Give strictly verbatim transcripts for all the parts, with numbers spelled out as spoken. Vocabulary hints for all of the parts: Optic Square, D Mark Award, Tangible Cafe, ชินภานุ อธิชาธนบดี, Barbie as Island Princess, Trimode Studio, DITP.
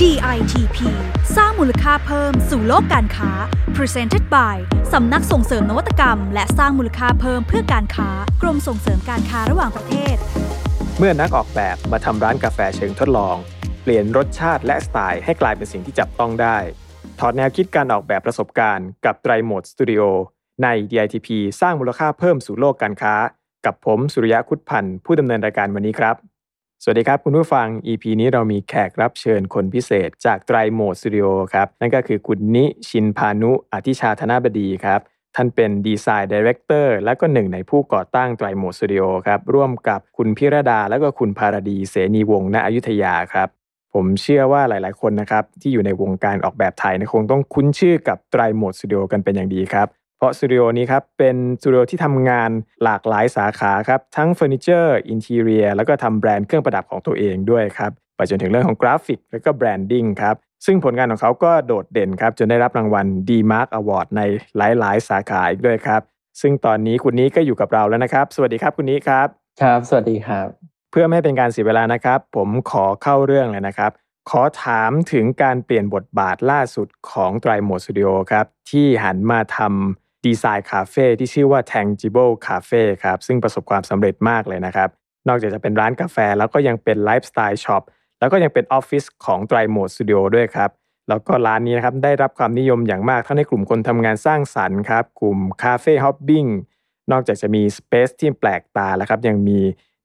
ดี ไอ ที พี สร้างมูลค่าเพิ่มสู่โลกการค้า Presented by สำนักส่งเสริมนวัตกรรมและสร้างมูลค่าเพิ่มเพื่อการค้ากรมส่งเสริมการค้าระหว่างประเทศเมื่อนักออกแบบมาทำร้านกาแฟเชิงทดลองเปลี่ยนรสชาติและสไตล์ให้กลายเป็นสิ่งที่จับต้องได้ถอดแนวคิดการออกแบบประสบการณ์กับ Trimode Studio ใน ดี ไอ ที พี สร้างมูลค่าเพิ่มสู่โลกการค้ากับผมสุริยะคุดพันธ์ผู้ดำเนินรายการวันนี้ครับสวัสดีครับคุณผู้ฟัง อี พี นี้เรามีแขกรับเชิญคนพิเศษจาก Trimode Studio ครับนั่นก็คือคุณนิชินพานุอธิชาธนบดีครับท่านเป็น Design Director และก็หนึ่งในผู้ก่อตั้ง Trimode Studio ครับร่วมกับคุณพิรดาและก็คุณภารดีเสนีวงศ์ณอยุธยาครับผมเชื่อว่าหลายๆคนนะครับที่อยู่ในวงการออกแบบไทยคงต้องคุ้นชื่อกับ Trimode Studio กันเป็นอย่างดีครับเพราะสตูดิโอนี้ครับเป็นสตูดิโอที่ทำงานหลากหลายสาขาครับทั้งเฟอร์นิเจอร์อินทีเรียแล้วก็ทำแบรนด์เครื่องประดับของตัวเองด้วยครับไปจนถึงเรื่องของกราฟิกแล้วก็แบรนดิ้งครับซึ่งผลงานของเขาก็โดดเด่นครับจนได้รับรางวัล ดี มาร์ค Award ในหลายๆสาขาอีกด้วยครับซึ่งตอนนี้คุณนี้ก็อยู่กับเราแล้วนะครับสวัสดีครับคุณนี้ครับครับสวัสดีครับเพื่อไม่ให้เป็นการเสียเวลานะครับผมขอเข้าเรื่องเลยนะครับขอถามถึงการเปลี่ยนบทบาทล่าสุดของ Trimode Studio ครับที่หันมาทำดีไซน์คาเฟ่ที่ชื่อว่า Tangible Cafe ครับซึ่งประสบความสำเร็จมากเลยนะครับนอกจากจะเป็นร้านกาแฟแล้วก็ยังเป็นไลฟ์สไตล์ช็อปแล้วก็ยังเป็นออฟฟิศของ Trimode Studio ด้วยครับแล้วก็ร้านนี้นะครับได้รับความนิยมอย่างมากทั้งในกลุ่มคนทำงานสร้างสรรค์ครับกลุ่มคาเฟ่ฮอปปิ้งนอกจากจะมีสเปซที่แปลกตาแล้วครับยังมี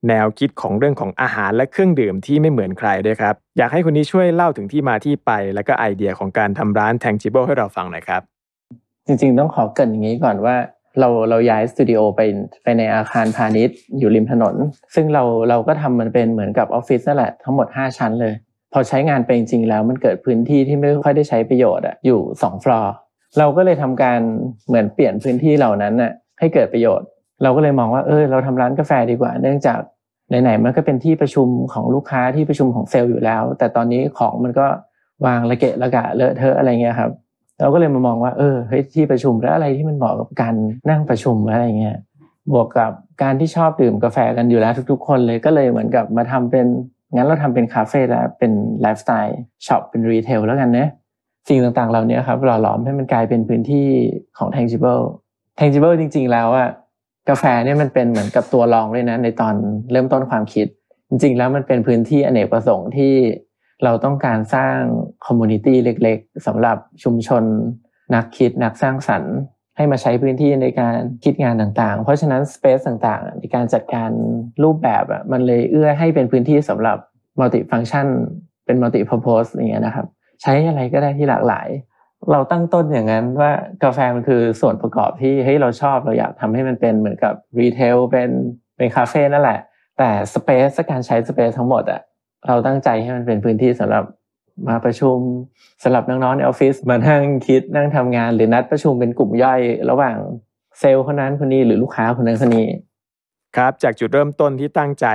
แนวคิดของเรื่องของอาหารและเครื่องดื่มที่ไม่เหมือนใครด้วยครับอยากให้คุณนี้ช่วยเล่าถึงที่มาที่ไปแล้วก็ไอเดียของการทำร้าน Tangible ให้เราฟังหน่อยครับจริงๆต้องขอเกริ่นอย่างนี้ก่อนว่าเราเราย้ายสตูดิโอไปไปในอาคารพาณิชย์อยู่ริมถนนซึ่งเราเราก็ทำมันเป็นเหมือนกับออฟฟิศนั่นแหละทั้งหมดห้าชั้นเลยพอใช้งานไปจริงๆแล้วมันเกิดพื้นที่ที่ไม่ค่อยได้ใช้ประโยชน์อ่ะอยู่สองฟลอร์เราก็เลยทำการเหมือนเปลี่ยนพื้นที่เหล่านั้นน่ะให้เกิดประโยชน์เราก็เลยมองว่าเออเราทำร้านกาแฟดีกว่าเนื่องจากไหนๆมันก็เป็นที่ประชุมของลูกค้าที่ประชุมของเซลล์อยู่แล้วแต่ตอนนี้ของมันก็วางระเกะระกะเลอะเทอะอะไรเงี้ยครับเราก็เลยมามองว่าเออเฮ้ยที่ประชุมแล้วอะไรที่มันเหมาะกับการนั่งประชุมอะไรเงี้ยบวกกับการที่ชอบดื่มกาแฟกันอยู่แล้วทุกๆคนเลยก็เลยเหมือนกับมาทำเป็นงั้นเราทำเป็นคาเฟ่แล้วเป็นไลฟ์สไตล์ช็อปเป็นรีเทลแล้วกันนะสิ่งต่างๆเหล่านี้ครับหล่อหลอมให้มันกลายเป็นพื้นที่ของ Tangible Tangible จริงๆแล้วอะกาแฟเนี่ยมันเป็นเหมือนกับตัวรองเลยนะในตอนเริ่มต้นความคิดจริงๆแล้วมันเป็นพื้นที่อเนกประสงค์ที่เราต้องการสร้างคอมมูนิตี้เล็กๆสำหรับชุมชนนักคิดนักสร้างสรรค์ให้มาใช้พื้นที่ในการคิดงานต่างๆเพราะฉะนั้นสเปซต่างๆในการจัดการรูปแบบอ่ะมันเลยเอื้อให้เป็นพื้นที่สำหรับมัลติฟังก์ชันเป็นมัลติเพอร์โพสอย่างเงี้ยนะครับใช้อะไรก็ได้ที่หลากหลายเราตั้งต้นอย่างนั้นว่ากาแฟมันคือส่วนประกอบที่เฮ้ยเราชอบเราอยากทำให้มันเป็นเหมือนกับรีเทลเป็นเป็นคาเฟ่นั่นแหละแต่สเปซการใช้สเปซทั้งหมดอ่ะเราตั้งใจให้มันเป็นพื้นที่สำหรับมาประชุมสำหรับน้องๆในออฟฟิศมานั่งคิดนั่งทำงานหรือนัดประชุมเป็นกลุ่มย่อยระหว่างเซลล์คนนั้นคนนี้หรือลูกค้าคนนั้นคนนี้ครับจากจุดเริ่มต้นที่ตั้งใจ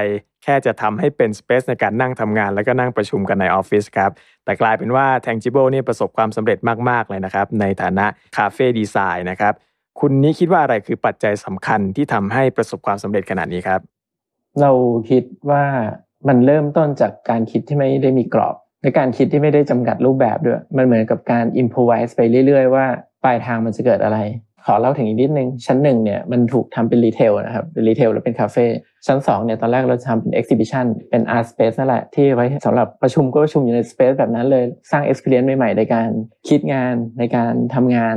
แค่จะทำให้เป็นสเปซในการนั่งทำงานแล้วก็นั่งประชุมกันในออฟฟิศครับแต่กลายเป็นว่า Tangible นี่ประสบความสำเร็จมากๆเลยนะครับในฐานะคาเฟ่ดีไซน์นะครับคุณนี้คิดว่าอะไรคือปัจจัยสำคัญที่ทำให้ประสบความสำเร็จขนาดนี้ครับเราคิดว่ามันเริ่มต้นจากการคิดที่ไม่ได้มีกรอบและการคิดที่ไม่ได้จำกัดรูปแบบด้วยมันเหมือนกับการ improvise ไปเรื่อยๆว่าปลายทางมันจะเกิดอะไรขอเล่าถึงอีกนิดนึงชั้นหนึ่งเนี่ยมันถูกทำเป็นรีเทลนะครับเป็นรีเทลแล้วเป็นคาเฟ่ชั้นสองเนี่ยตอนแรกเราจะทำเป็น exhibition เป็น art space นั่นแหละที่ไว้สำหรับประชุมก็ประชุมอยู่ใน space แบบนั้นเลยสร้าง experience ใหม่ๆในการคิดงานในการทำงาน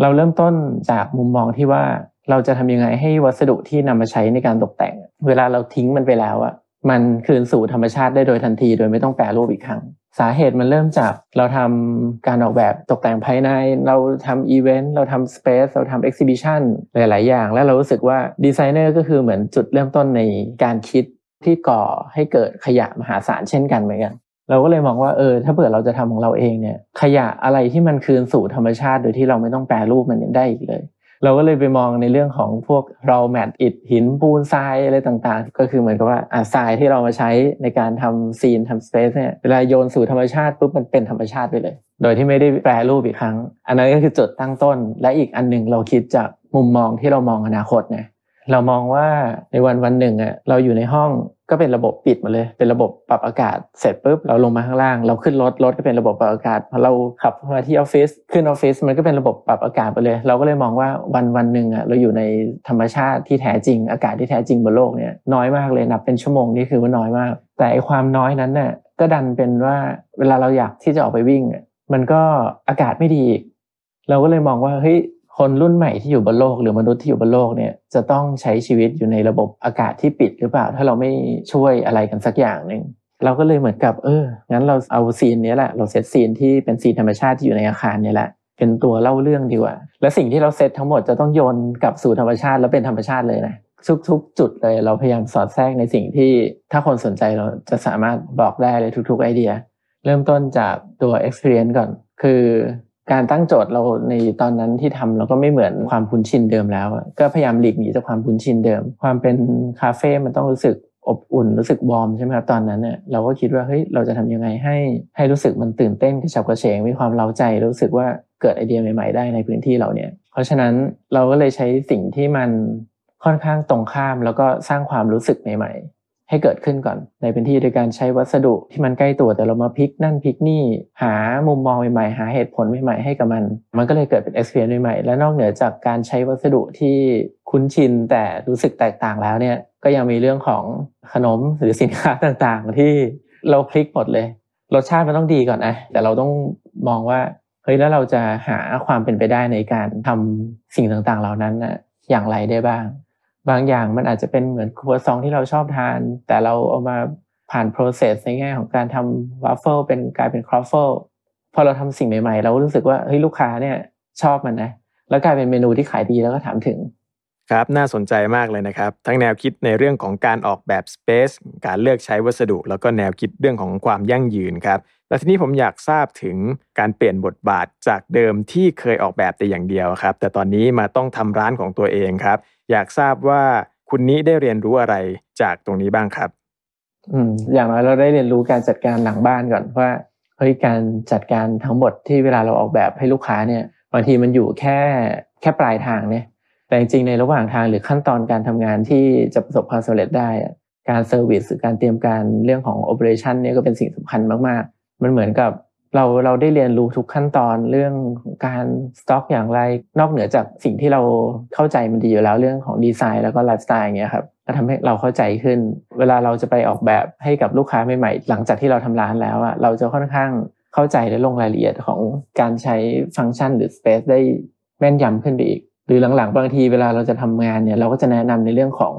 เราเริ่มต้นจากมุมมองที่ว่าเราจะทำยังไงให้วัสดุที่นำมาใช้ในการตกแต่งเวลาเราทิ้งมันไปแล้วอะมันคืนสู่ธรรมชาติได้โดยทันทีโดยไม่ต้องแปรรูปอีกครั้งสาเหตุมันเริ่มจากเราทำการออกแบบตกแต่งภายในเราทำอีเวนต์เราทำสเปซเราทำเอ็กซิบิชันหลายๆอย่างแล้วเรารู้สึกว่าดีไซเนอร์ก็คือเหมือนจุดเริ่มต้นในการคิดที่ก่อให้เกิดขยะมหาศาลเช่นกันเหมือนกันเราก็เลยมองว่าเออถ้าเผื่อเราจะทำของเราเองเนี่ยขยะอะไรที่มันคืนสู่ธรรมชาติโดยที่เราไม่ต้องแปรรูปมันได้อีกเลยเราก็เลยไปมองในเรื่องของพวก raw mat อิฐหินปูนทรายอะไรต่างๆก็คือเหมือนกับว่าอ่ะทรายที่เรามาใช้ในการทำซีนทำสเปซเนี่ยเวลาโยนสู่ธรรมชาติปุ๊บมันเป็นธรรมชาติไปเลยโดยที่ไม่ได้แปรรูปอีกครั้งอันนั้นก็คือจุดตั้งต้นและอีกอันนึงเราคิดจากมุมมองที่เรามองอนาคตนะ เรามองว่าในวันวันหนึ่งอ่ะเราอยู่ในห้องก็เป็นระบบปิดหมดเลยเป็นระบบปรับอากาศเสร็จปุ๊บเราลงมาข้างล่างเราขึ้นรถรถก็เป็นระบบปรับอากาศพอเราขับมาที่ออฟฟิศขึ้นออฟฟิศมันก็เป็นระบบปรับอากาศไปเลยเราก็เลยมองว่าวันวันหนึ่งอ่ะเราอยู่ในธรรมชาติที่แท้จริงอากาศที่แท้จริงบนโลกเนี่ยน้อยมากเลยนับเป็นชั่วโมงนี่คือว่าน้อยมากแต่ไอ้ความน้อยนั้นน่ะก็ดันเป็นว่าเวลาเราอยากที่จะออกไปวิ่งมันก็อากาศไม่ดีอีกเราก็เลยมองว่าเฮ้ยคนรุ่นใหม่ที่อยู่บนโลกหรือมนุษย์ที่อยู่บนโลกเนี่ยจะต้องใช้ชีวิตอยู่ในระบบอากาศที่ปิดหรือเปล่าถ้าเราไม่ช่วยอะไรกันสักอย่างนึงเราก็เลยเหมือนกับเอองั้นเราเอาซีนนี้แหละเราเซตซีนที่เป็นซีนธรรมชาติที่อยู่ในอาคารนี่แหละเป็นตัวเล่าเรื่องดีกว่าและสิ่งที่เราเซตทั้งหมดจะต้องโยนกลับสู่ธรรมชาติแล้วเป็นธรรมชาติเลยนะทุกๆจุดเลยเราพยายามสอดแทรกในสิ่งที่ถ้าคนสนใจเราจะสามารถบอกได้เลยทุกๆไอเดียเริ่มต้นจากตัว experience ก่อนคือการตั้งโจทย์เราในตอนนั้นที่ทำเราก็ไม่เหมือนความคุ้นชินเดิมแล้วก็พยายามหลีกหนีจากความคุ้นชินเดิมความเป็นคาเฟ่มันต้องรู้สึกอบอุ่นรู้สึกวอร์มใช่ไหมครับตอนนั้นเนี่ยเราก็คิดว่าเฮ้ยเราจะทำยังไงให้ให้รู้สึกมันตื่นเต้นกระฉับกระเฉงมีความเร้าใจรู้สึกว่าเกิดไอเดียใหม่ๆได้ในพื้นที่เราเนี่ยเพราะฉะนั้นเราก็เลยใช้สิ่งที่มันค่อนข้างตรงข้ามแล้วก็สร้างความรู้สึกใหม่ๆให้เกิดขึ้นก่อนในพื้นที่โดยการใช้วัสดุที่มันใกล้ตัวแต่เรามาพลิกนั่นพลิกนี่หามุมมองใหม่ๆหาเหตุผลใหม่ๆให้กับมันมันก็เลยเกิดเป็น experience ใหม่ๆและนอกเหนือจากการใช้วัสดุที่คุ้นชินแต่รู้สึกแตกต่างแล้วเนี่ยก็ยังมีเรื่องของขนมหรือสินค้าต่างๆที่เราพลิกหมดเลยรสชาติมันต้องดีก่อนนะแต่เราต้องมองว่าเฮ้ยแล้วเราจะหาความเป็นไปได้ในการทำสิ่งต่างๆเหล่านั้นนะอย่างไรได้บ้างบางอย่างมันอาจจะเป็นเหมือนครัวซองที่เราชอบทานแต่เราเอามาผ่าน process ในแง่ของการทำวัฟเฟิลเป็นกลายเป็นครอฟเฟิลพอเราทำสิ่งใหม่ๆเรารู้สึกว่าเฮ้ยลูกค้าเนี่ยชอบมันนะแล้วกลายเป็นเมนูที่ขายดีแล้วก็ถามถึงครับน่าสนใจมากเลยนะครับทั้งแนวคิดในเรื่องของการออกแบบ space การเลือกใช้วัสดุแล้วก็แนวคิดเรื่องของความยั่งยืนครับแล้วทีนี้ผมอยากทราบถึงการเปลี่ยนบทบาทจากเดิมที่เคยออกแบบแต่อย่างเดียวครับแต่ตอนนี้มาต้องทำร้านของตัวเองครับอยากทราบว่าคุณนี้ได้เรียนรู้อะไรจากตรงนี้บ้างครับอืมอย่างน้อยเราได้เรียนรู้การจัดการหลังบ้านก่อนว่าเฮ้ยการจัดการทั้งหมดที่เวลาเราออกแบบให้ลูกค้าเนี่ยบางทีมันอยู่แค่แค่ปลายทางเนี่ยแต่จริงๆในระหว่างทางหรือขั้นตอนการทำงานที่จะประสบความสำเร็จได้การเซอร์วิสหรือการเตรียมการเรื่องของโอเปอเรชั่นเนี่ยก็เป็นสิ่งสำคัญมากๆมันเหมือนกับเราเราได้เรียนรู้ทุกขั้นตอนเรื่องการสต็อกอย่างไรนอกเหนือจากสิ่งที่เราเข้าใจมันดีอยู่แล้วเรื่องของดีไซน์แล้วก็ไลฟ์สไตล์อย่างเงี้ยครับก็ทำให้เราเข้าใจขึ้นเวลาเราจะไปออกแบบให้กับลูกค้าใหม่ๆหลังจากที่เราทำร้านแล้วอ่ะเราจะค่อนข้างเข้าใจและลงรายละเอียดของการใช้ฟังก์ชันหรือสเปซได้แม่นยำขึ้นไปอีกหรือหลังๆบางทีเวลาเราจะทำงานเนี่ยเราก็จะแนะนำในเรื่องของ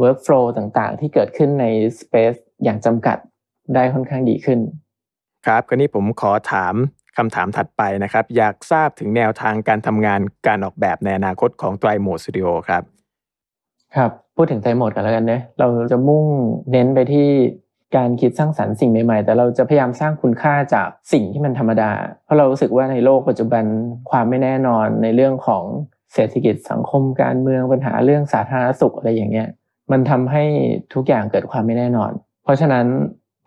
workflow ต่างๆที่เกิดขึ้นในสเปซอย่างจำกัดได้ค่อนข้างดีขึ้นครับคราวนี้ผมขอถามคำถามถัดไปนะครับอยากทราบถึงแนวทางการทำงานการออกแบบในอนาคตของ Trimode Studio ครับครับพูดถึง Trimode กันแล้วกันนะเราจะมุ่งเน้นไปที่การคิดสร้างสรรค์สิ่งใหม่ๆแต่เราจะพยายามสร้างคุณค่าจากสิ่งที่มันธรรมดาเพราะเรารู้สึกว่าในโลกปัจจุบันความไม่แน่นอนในเรื่องของเศรษฐกิจสังคมการเมืองปัญหาเรื่องสาธารณสุขอะไรอย่างเงี้ยมันทำให้ทุกอย่างเกิดความไม่แน่นอนเพราะฉะนั้น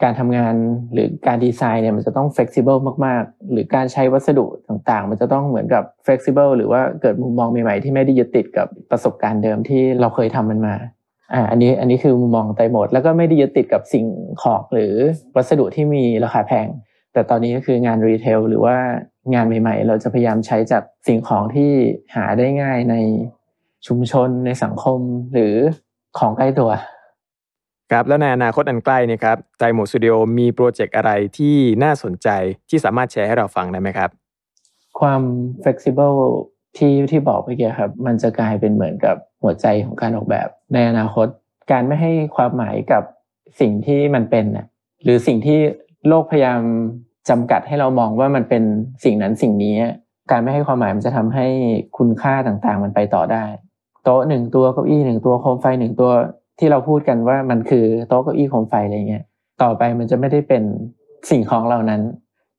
การทำงานหรือการดีไซน์เนี่ยมันจะต้อง flexible มากๆหรือการใช้วัสดุต่างๆมันจะต้องเหมือนกับ flexible หรือว่าเกิดมุมมองใหม่ๆที่ไม่ได้ยึดติดกับประสบการณ์เดิมที่เราเคยทำมันมาอ่าอันนี้อันนี้คือมุมมองไตรโหมดแล้วก็ไม่ได้ยึดติดกับสิ่งของหรือวัสดุที่มีราคาแพงแต่ตอนนี้ก็คืองานรีเทลหรือว่างานใหม่ๆเราจะพยายามใช้จากสิ่งของที่หาได้ง่ายในชุมชนในสังคมหรือของใกล้ตัวครับแล้วในอนาคตอันใกล้นี่ครับ Trimode Studio มีโปรเจกต์อะไรที่น่าสนใจที่สามารถแชร์ให้เราฟังได้ไหมครับความ flexible ที่ที่บอกเมื่อกี้ครับมันจะกลายเป็นเหมือนกับหัวใจของการออกแบบในอนาคตการไม่ให้ความหมายกับสิ่งที่มันเป็นน่ะหรือสิ่งที่โลกพยายามจำกัดให้เรามองว่ามันเป็นสิ่งนั้นสิ่งนี้การไม่ให้ความหมายมันจะทำให้คุณค่าต่างๆมันไปต่อได้โต๊ะหนึ่งตัวเก้าอี้หนึ่งตัวโคมไฟหนึ่งตัวที่เราพูดกันว่ามันคือโต๊ะเก้าอี้โคมไฟอะไรเงี้ยต่อไปมันจะไม่ได้เป็นสิ่งของเหล่านั้น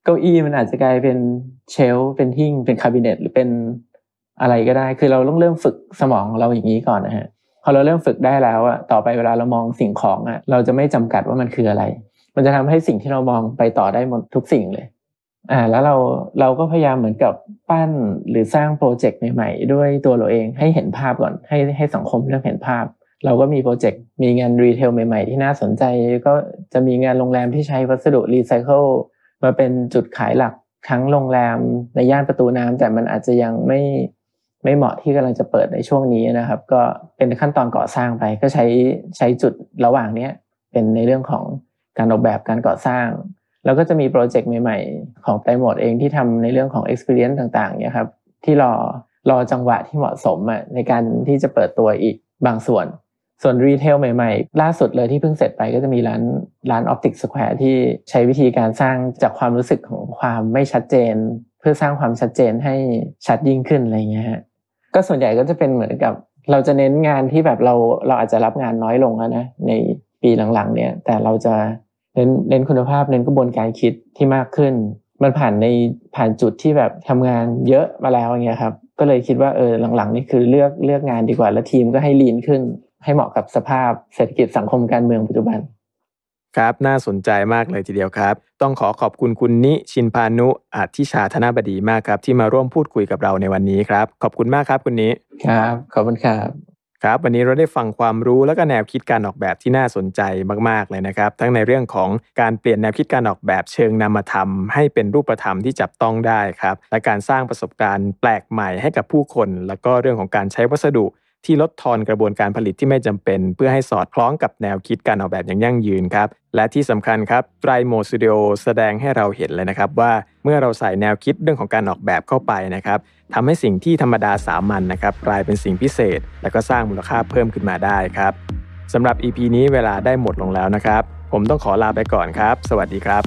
เก้าอี้มันอาจจะกลายเป็นเชลฟ์เป็นหิ้งเป็นคาบิเนตหรือเป็นอะไรก็ได้คือเราต้องเริ่มฝึกสมองเราอย่างนี้ก่อนนะฮะพอเราเริ่มฝึกได้แล้วอ่ะต่อไปเวลาเรามองสิ่งของอ่ะเราจะไม่จำกัดว่ามันคืออะไรมันจะทำให้สิ่งที่เรามองไปต่อได้หมดทุกสิ่งเลย อ่าแล้วเราเราก็พยายามเหมือนกับปั้นหรือสร้างโปรเจกต์ใหม่ๆด้วยตัวเราเองให้เห็นภาพก่อนให้ให้สังคมเริ่มเห็นภาพเราก็มีโปรเจกต์มีงานรีเทลใหม่ๆที่น่าสนใจก็จะมีงานโรงแรมที่ใช้วัสดุรีไซเคิลมาเป็นจุดขายหลักทั้งโรงแรมในย่านประตูน้ำแต่มันอาจจะยังไม่ไม่เหมาะที่กำลังจะเปิดในช่วงนี้นะครับก็เป็นขั้นตอนก่อสร้างไปก็ใช้ใช้จุดระหว่างเนี้ยเป็นในเรื่องของการออกแบบการก่อสร้างแล้วก็จะมีโปรเจกต์ใหม่ๆของไตรโมดเองที่ทำในเรื่องของ experience ต่างๆเนี่ยครับที่รอรอจังหวะที่เหมาะสมอ่ะในการที่จะเปิดตัวอีกบางส่วนส่วนรีเทลใหม่ๆล่าสุดเลยที่เพิ่งเสร็จไปก็จะมีร้านร้าน Optic Square ที่ใช้วิธีการสร้างจากความรู้สึกของความไม่ชัดเจนเพื่อสร้างความชัดเจนให้ชัดยิ่งขึ้นอะไรเงี้ยฮะก็ส่วนใหญ่ก็จะเป็นเหมือนกับเราจะเน้นงานที่แบบเราเราอาจจะรับงานน้อยลงแล้วนะในปีหลังๆเนี่ยแต่เราจะเน้นเน้นคุณภาพเน้นกระบวนการคิดที่มากขึ้นมันผ่านในผ่านจุดที่แบบทำงานเยอะมาแล้วอย่างเงี้ยครับก็เลยคิดว่าเออหลังๆนี่คือเลือกเลือกงานดีกว่าแล้วทีมก็ให้ลีนขึ้นให้เหมาะกับสภาพเศรษฐกิจสังคมการเมืองปัจจุบันครับน่าสนใจมากเลยทีเดียวครับต้องขอขอบคุณคุณนิชินพานุอธิชาธนบดีมากครับที่มาร่วมพูดคุยกับเราในวันนี้ครับขอบคุณมากครับคุณนิครับขอบคุณครับครับวันนี้เราได้ฟังความรู้และก็แนวคิดการออกแบบที่น่าสนใจมากๆเลยนะครับทั้งในเรื่องของการเปลี่ยนแนวคิดการออกแบบเชิงนามธรรมให้เป็นรูปธรรมที่จับต้องได้ครับและการสร้างประสบการณ์แปลกใหม่ให้กับผู้คนแล้วก็เรื่องของการใช้วัสดุที่ลดทอนกระบวนการผลิตที่ไม่จำเป็นเพื่อให้สอดคล้องกับแนวคิดการออกแบบอย่างยั่งยืนครับและที่สำคัญครับ Trimode Studio แสดงให้เราเห็นเลยนะครับว่าเมื่อเราใส่แนวคิดเรื่องของการออกแบบเข้าไปนะครับทำให้สิ่งที่ธรรมดาสามัญ นะครับกลายเป็นสิ่งพิเศษและก็สร้างมูลค่าเพิ่มขึ้นมาได้ครับสำหรับ อี พี นี้เวลาได้หมดลงแล้วนะครับผมต้องขอลาไปก่อนครับสวัสดีครับ